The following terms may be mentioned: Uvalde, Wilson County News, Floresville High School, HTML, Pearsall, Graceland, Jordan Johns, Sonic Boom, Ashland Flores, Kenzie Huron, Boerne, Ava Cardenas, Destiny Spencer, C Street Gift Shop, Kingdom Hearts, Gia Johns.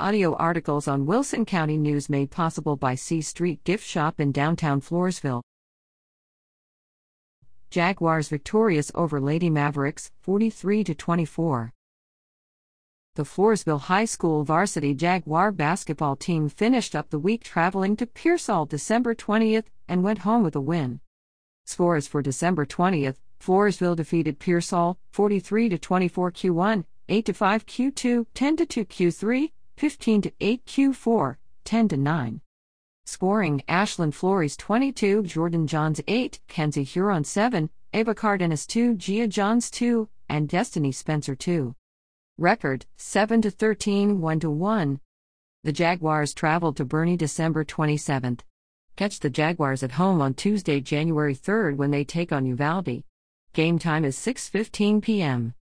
Audio articles on Wilson County News made possible by C Street Gift Shop in downtown Floresville. Jaguars victorious over Lady Mavericks, 43-24. The Floresville High School varsity Jaguar basketball team finished up the week traveling to Pearsall December 20th and went home with a win. Scores for December 20th, Floresville defeated Pearsall, 43-24 Q1, 8-5 Q2, 10-2 Q3, 15-8 Q4, 10-9. Scoring: Ashland Flores 22, Jordan Johns 8, Kenzie Huron 7, Ava Cardenas 2, Gia Johns 2, and Destiny Spencer 2. Record: 7-13, 1-1. The Jaguars traveled to Boerne December 27th. Catch the Jaguars at home on Tuesday, January 3rd when they take on Uvalde. Game time is 6:15 p.m.